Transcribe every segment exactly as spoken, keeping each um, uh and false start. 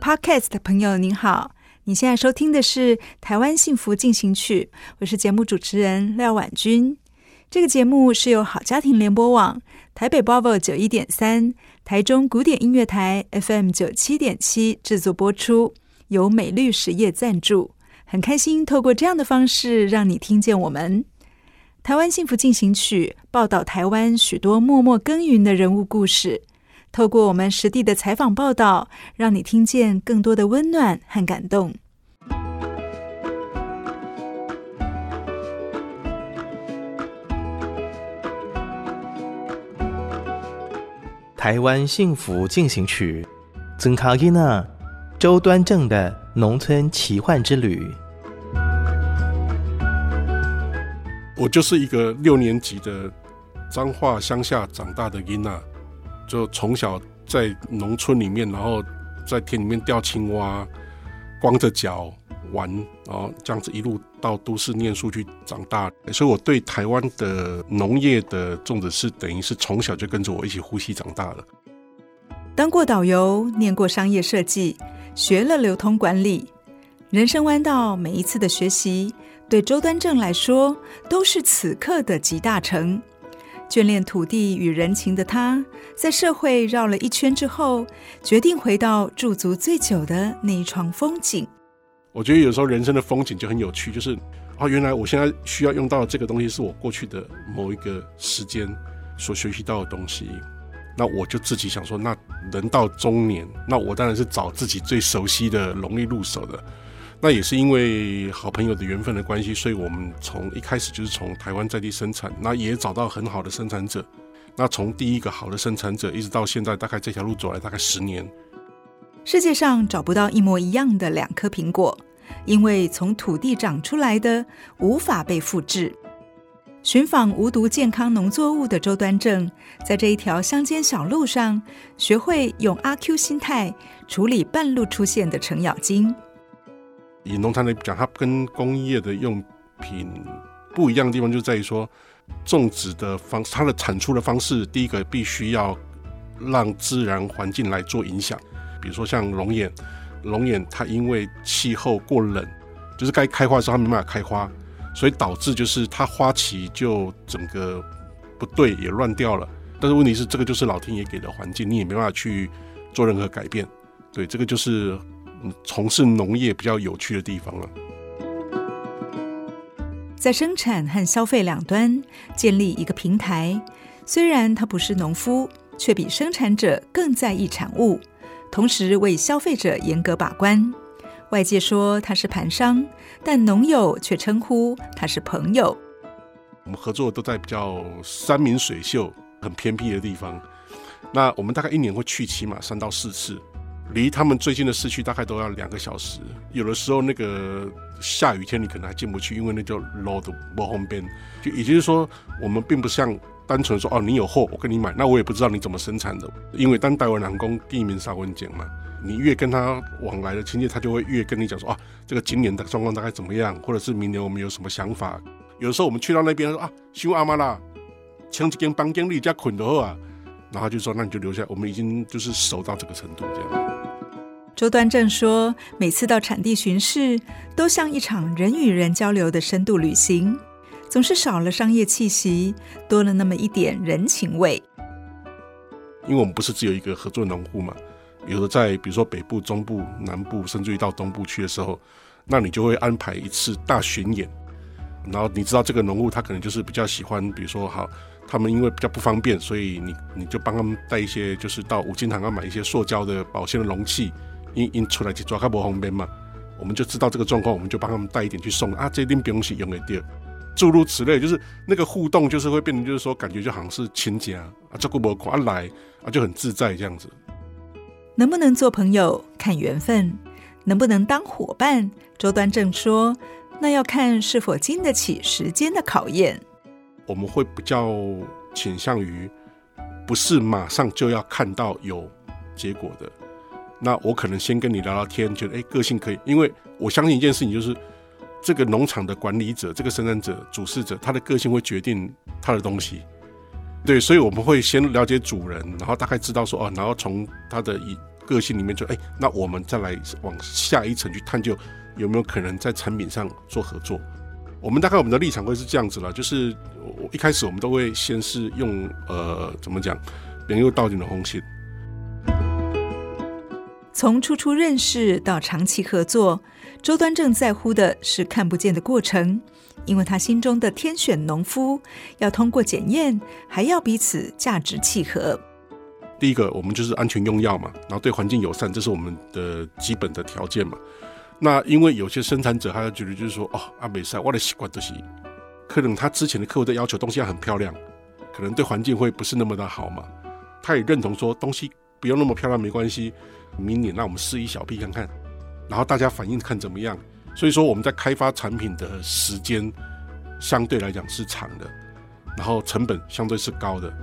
Podcast 的朋友您好，你现在收听的是台湾幸福进行曲，我是节目主持人廖婉君。这个节目是由好家庭联播网、台北 B R A V O 九十一点三、台中古典音乐台 F M 九十七点七 制作播出，由美律实业赞助。很开心透过这样的方式让你听见我们。台湾幸福进行曲报道台湾许多默默耕耘的人物故事，透过我们实地的采访报道，让你听见更多的温暖和感动。台湾幸福进行曲，曾卡伊娜，周端正的农村奇幻之旅。我就是一个六年级的彰化乡下长大的囡仔，就从小在农村里面，然后在田里面钓青蛙，光着脚玩，然后这样子一路到都市念书去长大。所以我对台湾的农业的种植是等于是从小就跟着我一起呼吸长大的。当过导游，念过商业设计，学了流通管理，人生弯道每一次的学习，对周端正来说都是此刻的集大成。眷恋土地与人情的他，在社会绕了一圈之后，决定回到驻足最久的那一窗风景。我觉得有时候人生的风景就很有趣，就是啊，原来我现在需要用到的这个东西是我过去的某一个时间所学习到的东西。那我就自己想说，那人到中年，那我当然是找自己最熟悉的、容易入手的。那也是因为好朋友的缘分的关系，所以我们从一开始就是从台湾在地生产，那也找到很好的生产者。那从第一个好的生产者一直到现在，大概这条路走来大概十年。世界上找不到一模一样的两颗苹果，因为从土地长出来的无法被复制。寻访无毒健康农作物的周端正，在这一条乡间小路上，学会用阿 Q 心态处理半路出现的程咬金。以农产来讲，它跟工业的用品不一样的地方就在于说，种植的方式，它的产出的方式，第一个必须要让自然环境来做影响。比如说像龙眼，龙眼它因为气候过冷，就是该开花的时候它没办法开花，所以导致就是它花期就整个不对，也乱掉了。但是问题是，这个就是老天爷给的环境，你也没办法去做任何改变。对，这个就是从事农业比较有趣的地方了。在生产和消费两端建立一个平台，虽然他不是农夫，却比生产者更在意产物，同时为消费者严格把关。外界说他是盘商，但农友却称呼他是朋友。我们合作都在比较山明水秀、很偏僻的地方，那我们大概一年会去起码三到四次。离他们最近的市区大概都要两个小时，有的时候那个下雨天你可能还进不去，因为那叫 road 不方便。就也就是说，我们并不像单纯说哦，你有货我跟你买，那我也不知道你怎么生产的，因为当台湾人讲地面上文件嘛，你越跟他往来的亲切，他就会越跟你讲说啊，这个今年的状况大概怎么样，或者是明年我们有什么想法。有的时候我们去到那边说啊，修阿妈啦，请一间房间你家困就好啊。然后就说那你就留下来，我们已经就是熟到这个程度这样。周端正说，每次到产地巡视都像一场人与人交流的深度旅行，总是少了商业气息，多了那么一点人情味。因为我们不是只有一个合作农户嘛，有的在比如说北部、中部、南部，甚至于到东部去的时候，那你就会安排一次大巡演。然后你知道这个农户他可能就是比较喜欢，比如说好，他们因为比较不方便，所以 你, 你就帮他们带一些，就是到五金行要买一些塑胶的保鲜的容器，因因出来去抓较无方便嘛，我们就知道这个状况，我们就帮他们带一点去送啊，这一定不用是用的掉，诸如此类，就是那个互动，就是会变成就是说感觉就好像是亲家啊，照顾我啊来啊就很自在这样子。能不能做朋友看缘分，能不能当伙伴，周端正说，那要看是否经得起时间的考验。我们会比较倾向于不是马上就要看到有结果的，那我可能先跟你聊聊天，觉得哎，个性可以，因为我相信一件事情，就是这个农场的管理者，这个生产者、主事者，他的个性会决定他的东西。对，所以我们会先了解主人，然后大概知道说、哦、然后从他的个性里面就哎，那我们再来往下一层去探究有没有可能在产品上做合作。我们大概我们的立场会是这样子啦，就是一开始我们都会先是用呃怎么讲，朋友到底的红线。从初初认识到长期合作，周端正在乎的是看不见的过程，因为他心中的天选农夫要通过检验，还要彼此价值契合。第一个，我们就是安全用药嘛，然后对环境友善，这是我们的基本的条件嘛。那因为有些生产者他觉得就是说，哦，啊，没事，我的习惯就是，可能他之前的客户的要求东西要很漂亮，可能对环境会不是那么的好嘛。他也认同说东西不用那么漂亮没关系。明年让我们试一小批看看，然后大家反应看怎么样。所以说我们在开发产品的时间相对来讲是长的，然后成本相对是高的。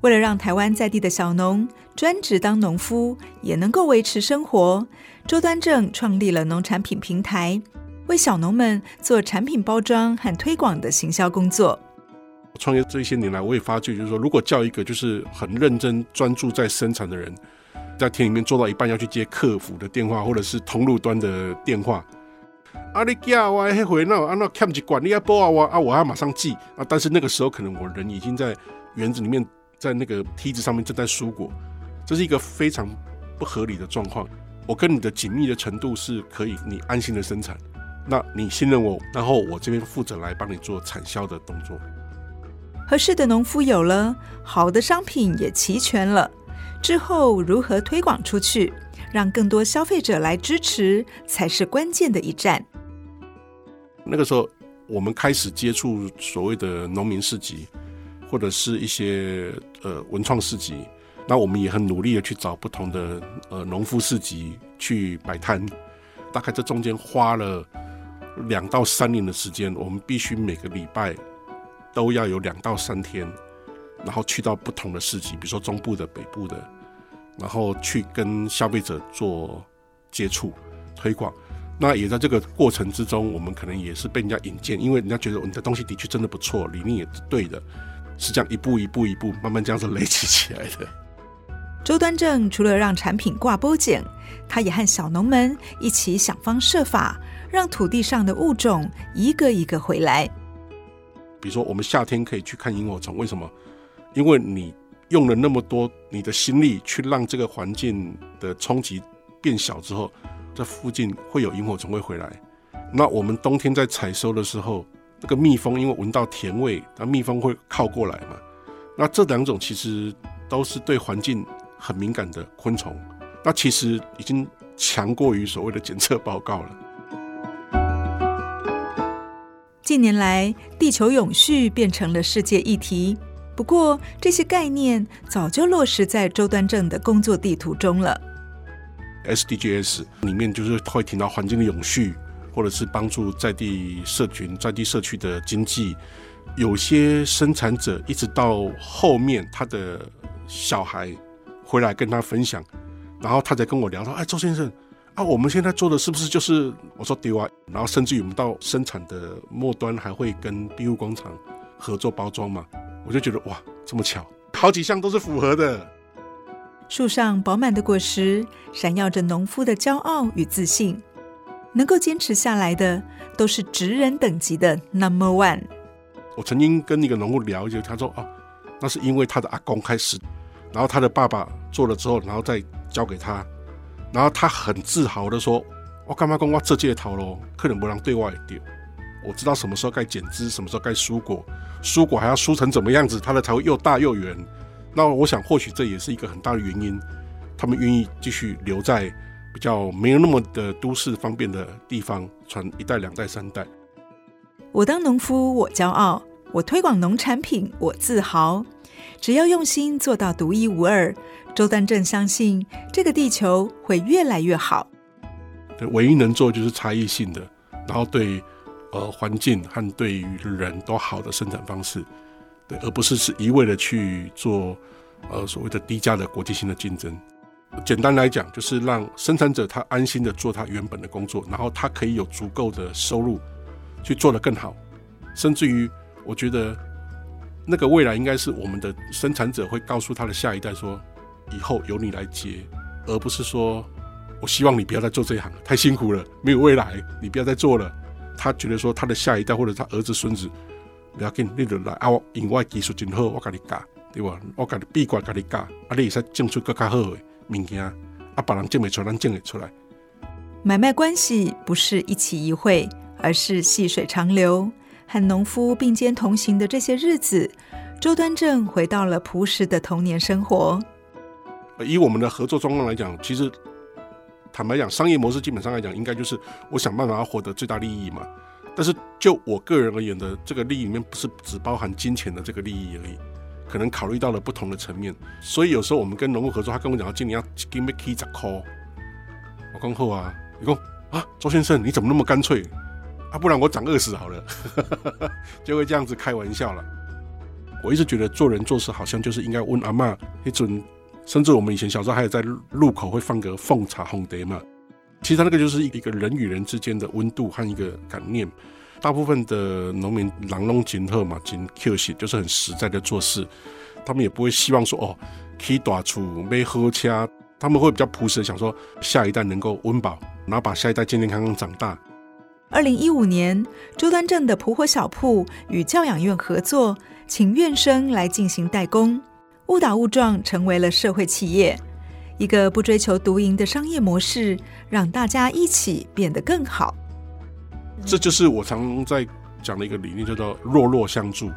为了让台湾在地的小农专职当农夫也能够维持生活，周端正创立了农产品平台，为小农们做产品包装和推广的行销工作。创业这些年来，我也发觉，就是说，如果叫一个就是很认真专注在生产的人，在田里面做到一半要去接客服的电话，或者是通路端的电话，啊，你寄我那回那啊那欠一罐，你要拨我啊，我要马上寄啊。但是那个时候，可能我人已经在园子里面，在那个梯子上面正在蔬果，这是一个非常不合理的状况。我跟你的紧密的程度是可以你安心的生产。那你信任我，然后我这边负责来帮你做产销的动作。合适的农夫有了，好的商品也齐全了，之后如何推广出去，让更多消费者来支持，才是关键的一站。那个时候我们开始接触所谓的农民市集，或者是一些、呃、文创市集，那我们也很努力的去找不同的、呃、农夫市集去摆摊，大概这中间花了两到三年的时间，我们必须每个礼拜都要有两到三天，然后去到不同的市集，比如说中部的、北部的，然后去跟消费者做接触、推广。那也在这个过程之中，我们可能也是被人家引荐，因为人家觉得我们的东西的确真的不错，理念也是对的，是这样一步一步一步慢慢这样子累积起来的。周端正除了让产品挂保险，他也和小农们一起想方设法，让土地上的物种一个一个回来。比如说我们夏天可以去看萤火虫，为什么？因为你用了那么多你的心力去让这个环境的冲击变小之后，这附近会有萤火虫会回来。那我们冬天在采收的时候，那个蜜蜂因为闻到甜味，那蜜蜂会靠过来嘛。那这两种其实都是对环境很敏感的昆虫，那其实已经强过于所谓的检测报告了。近年来，地球永续变成了世界议题，不过这些概念早就落实在周端正的工作地图中了。S D Gs 里面就是会提到环境的永续，或者是帮助在地社群、在地社区的经济。有些生产者一直到后面，他的小孩回来跟他分享，然后他才跟我聊到，哎，周先生啊，我们现在做的是不是就是？我说对啊。然后甚至于我们到生产的末端还会跟庇护工厂合作包装嘛，我就觉得哇，这么巧，好几项都是符合的。树上饱满的果实，闪耀着农夫的骄傲与自信。能够坚持下来的，都是职人等级的 number one。我曾经跟一个农户聊一些，他说啊，那是因为他的阿公开始，然后他的爸爸做了之后，然后再交给他，然后他很自豪的说，我干嘛说我这届头咯，可能没人对我会对，我知道什么时候该剪枝，什么时候该疏果，疏果还要疏成怎么样子它的才会又大又圆。那我想或许这也是一个很大的原因，他们愿意继续留在比较没有那么的都市方便的地方，传一代两代三代。我当农夫我骄傲，我推广农产品我自豪，只要用心做到独一无二，周丹正相信这个地球会越来越好。唯一能做就是差异性的，然后对呃环境和对于人都好的生产方式，对，而不是是一味的去做呃所谓的低价的国际性的竞争。简单来讲，就是让生产者他安心的做他原本的工作，然后他可以有足够的收入去做得更好，甚至于我觉得那个未来应该是我们的生产者会告诉他的下一代说，以后由你来接，而不是说我希望你不要再做这一行，太辛苦了，没有未来，你不要再做了。他觉得说他的下一代或者他儿子孙子，不要紧，你就来啊，我因为我的技术真好，我跟你教，对吧？我跟你闭关跟你教，啊，你可以种出更加好的东西，啊，别人种不出来，咱种得出来。买卖关系不是一期一会，而是细水长流。和农夫并肩同行的这些日子，周端正回到了朴实的童年生活。以我们的合作状况来讲，其实坦白讲，商业模式基本上来讲，应该就是我想办法要获得最大利益嘛。但是就我个人而言的这个利益里面，不是只包含金钱的这个利益而已，可能考虑到了不同的层面。所以有时候我们跟农户合作，他跟我讲，今年要一斤要起十块，我说好啊，你说啊，周先生你怎么那么干脆啊？不然我涨二十好了，就会这样子开玩笑了。我一直觉得做人做事好像就是应该问阿嬷那阵。甚至我们以前小时候还有在路口会放个奉茶烘碟嘛，其实它那个就是一个人与人之间的温度和一个感念。大部分的农民人都很好嘛，很惻惜，就是很实在的做事，他们也不会希望说哦，起大厝买好车，他们会比较朴实的想说下一代能够温饱，然后把下一代健健康康长大。二零一五年，周端正的埔火小铺与教养院合作，请院生来进行代工，误打误撞成为了社会企业。一个不追求独赢的商业模式，让大家一起变得更好。这就是我常在讲的一个理念，叫做弱弱相助。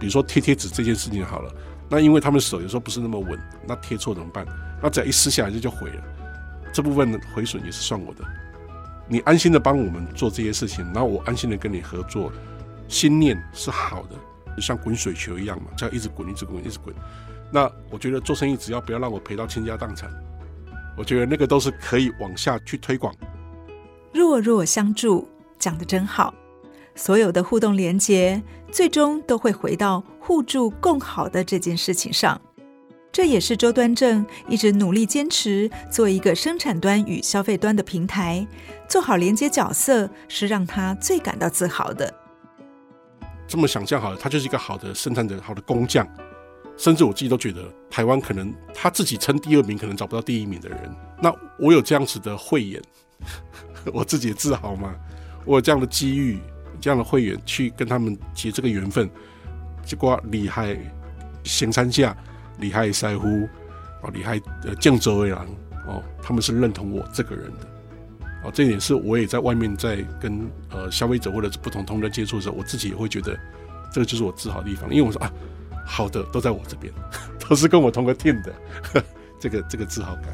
比如说贴贴纸这件事情好了，那因为他们手有时候不是那么稳，那贴错怎么办？那只要一撕下来就毁了，这部分毁损也是算我的。你安心的帮我们做这些事情，然后我安心的跟你合作，心念是好的，就像滚水球一样嘛，这样一直滚，一直滚，一直滚。那我觉得做生意只要不要让我赔到倾家荡产，我觉得那个都是可以往下去推广。弱弱相助讲得真好，所有的互动连结最终都会回到互助共好的这件事情上。这也是周端正一直努力坚持做一个生产端与消费端的平台，做好连结角色是让他最感到自豪的。这么想象好了，他就是一个好的生产者，好的工匠。甚至我自己都觉得台湾可能他自己称第二名可能找不到第一名的人，那我有这样子的慧眼我自己也自豪嘛，我有这样的机遇，这样的慧眼去跟他们结这个缘分，结果厉害行山下厉害塞乎厉害郑州为郎，他们是认同我这个人的、哦、这一点是我也在外面在跟、呃、消费者或者是不同同仁接触的时候，我自己也会觉得这个就是我自豪的地方。因为我说啊，好的都在我这边，都是跟我同个 team 的，这个这个自豪感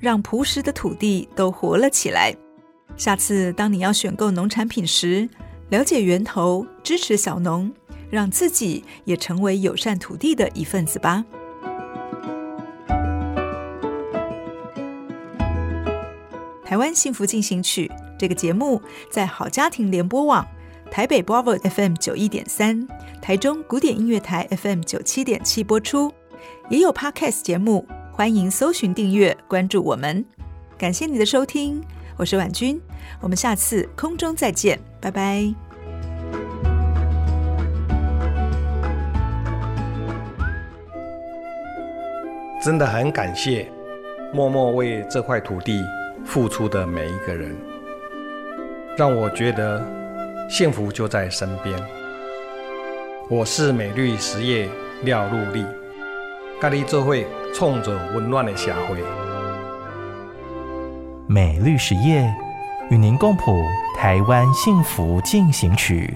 让朴实的土地都活了起来。下次当你要选购农产品时，了解源头，支持小农，让自己也成为友善土地的一份子吧。台湾幸福进行曲这个节目在好家庭联播网、台北 BRAVO F M 九十一点三， 台中古典音乐台 F M 九十七点七 播出，也有 Podcast 节目，欢迎搜寻订阅关注我们。感谢你的收听，我是婉君，我们下次空中再见，拜拜。真的很感谢默默为这块土地付出的每一个人，让我觉得幸福就在身边。我是美律实业廖陆力，跟你做伙创造温暖的社会。美律实业与您共谱台湾幸福进行曲。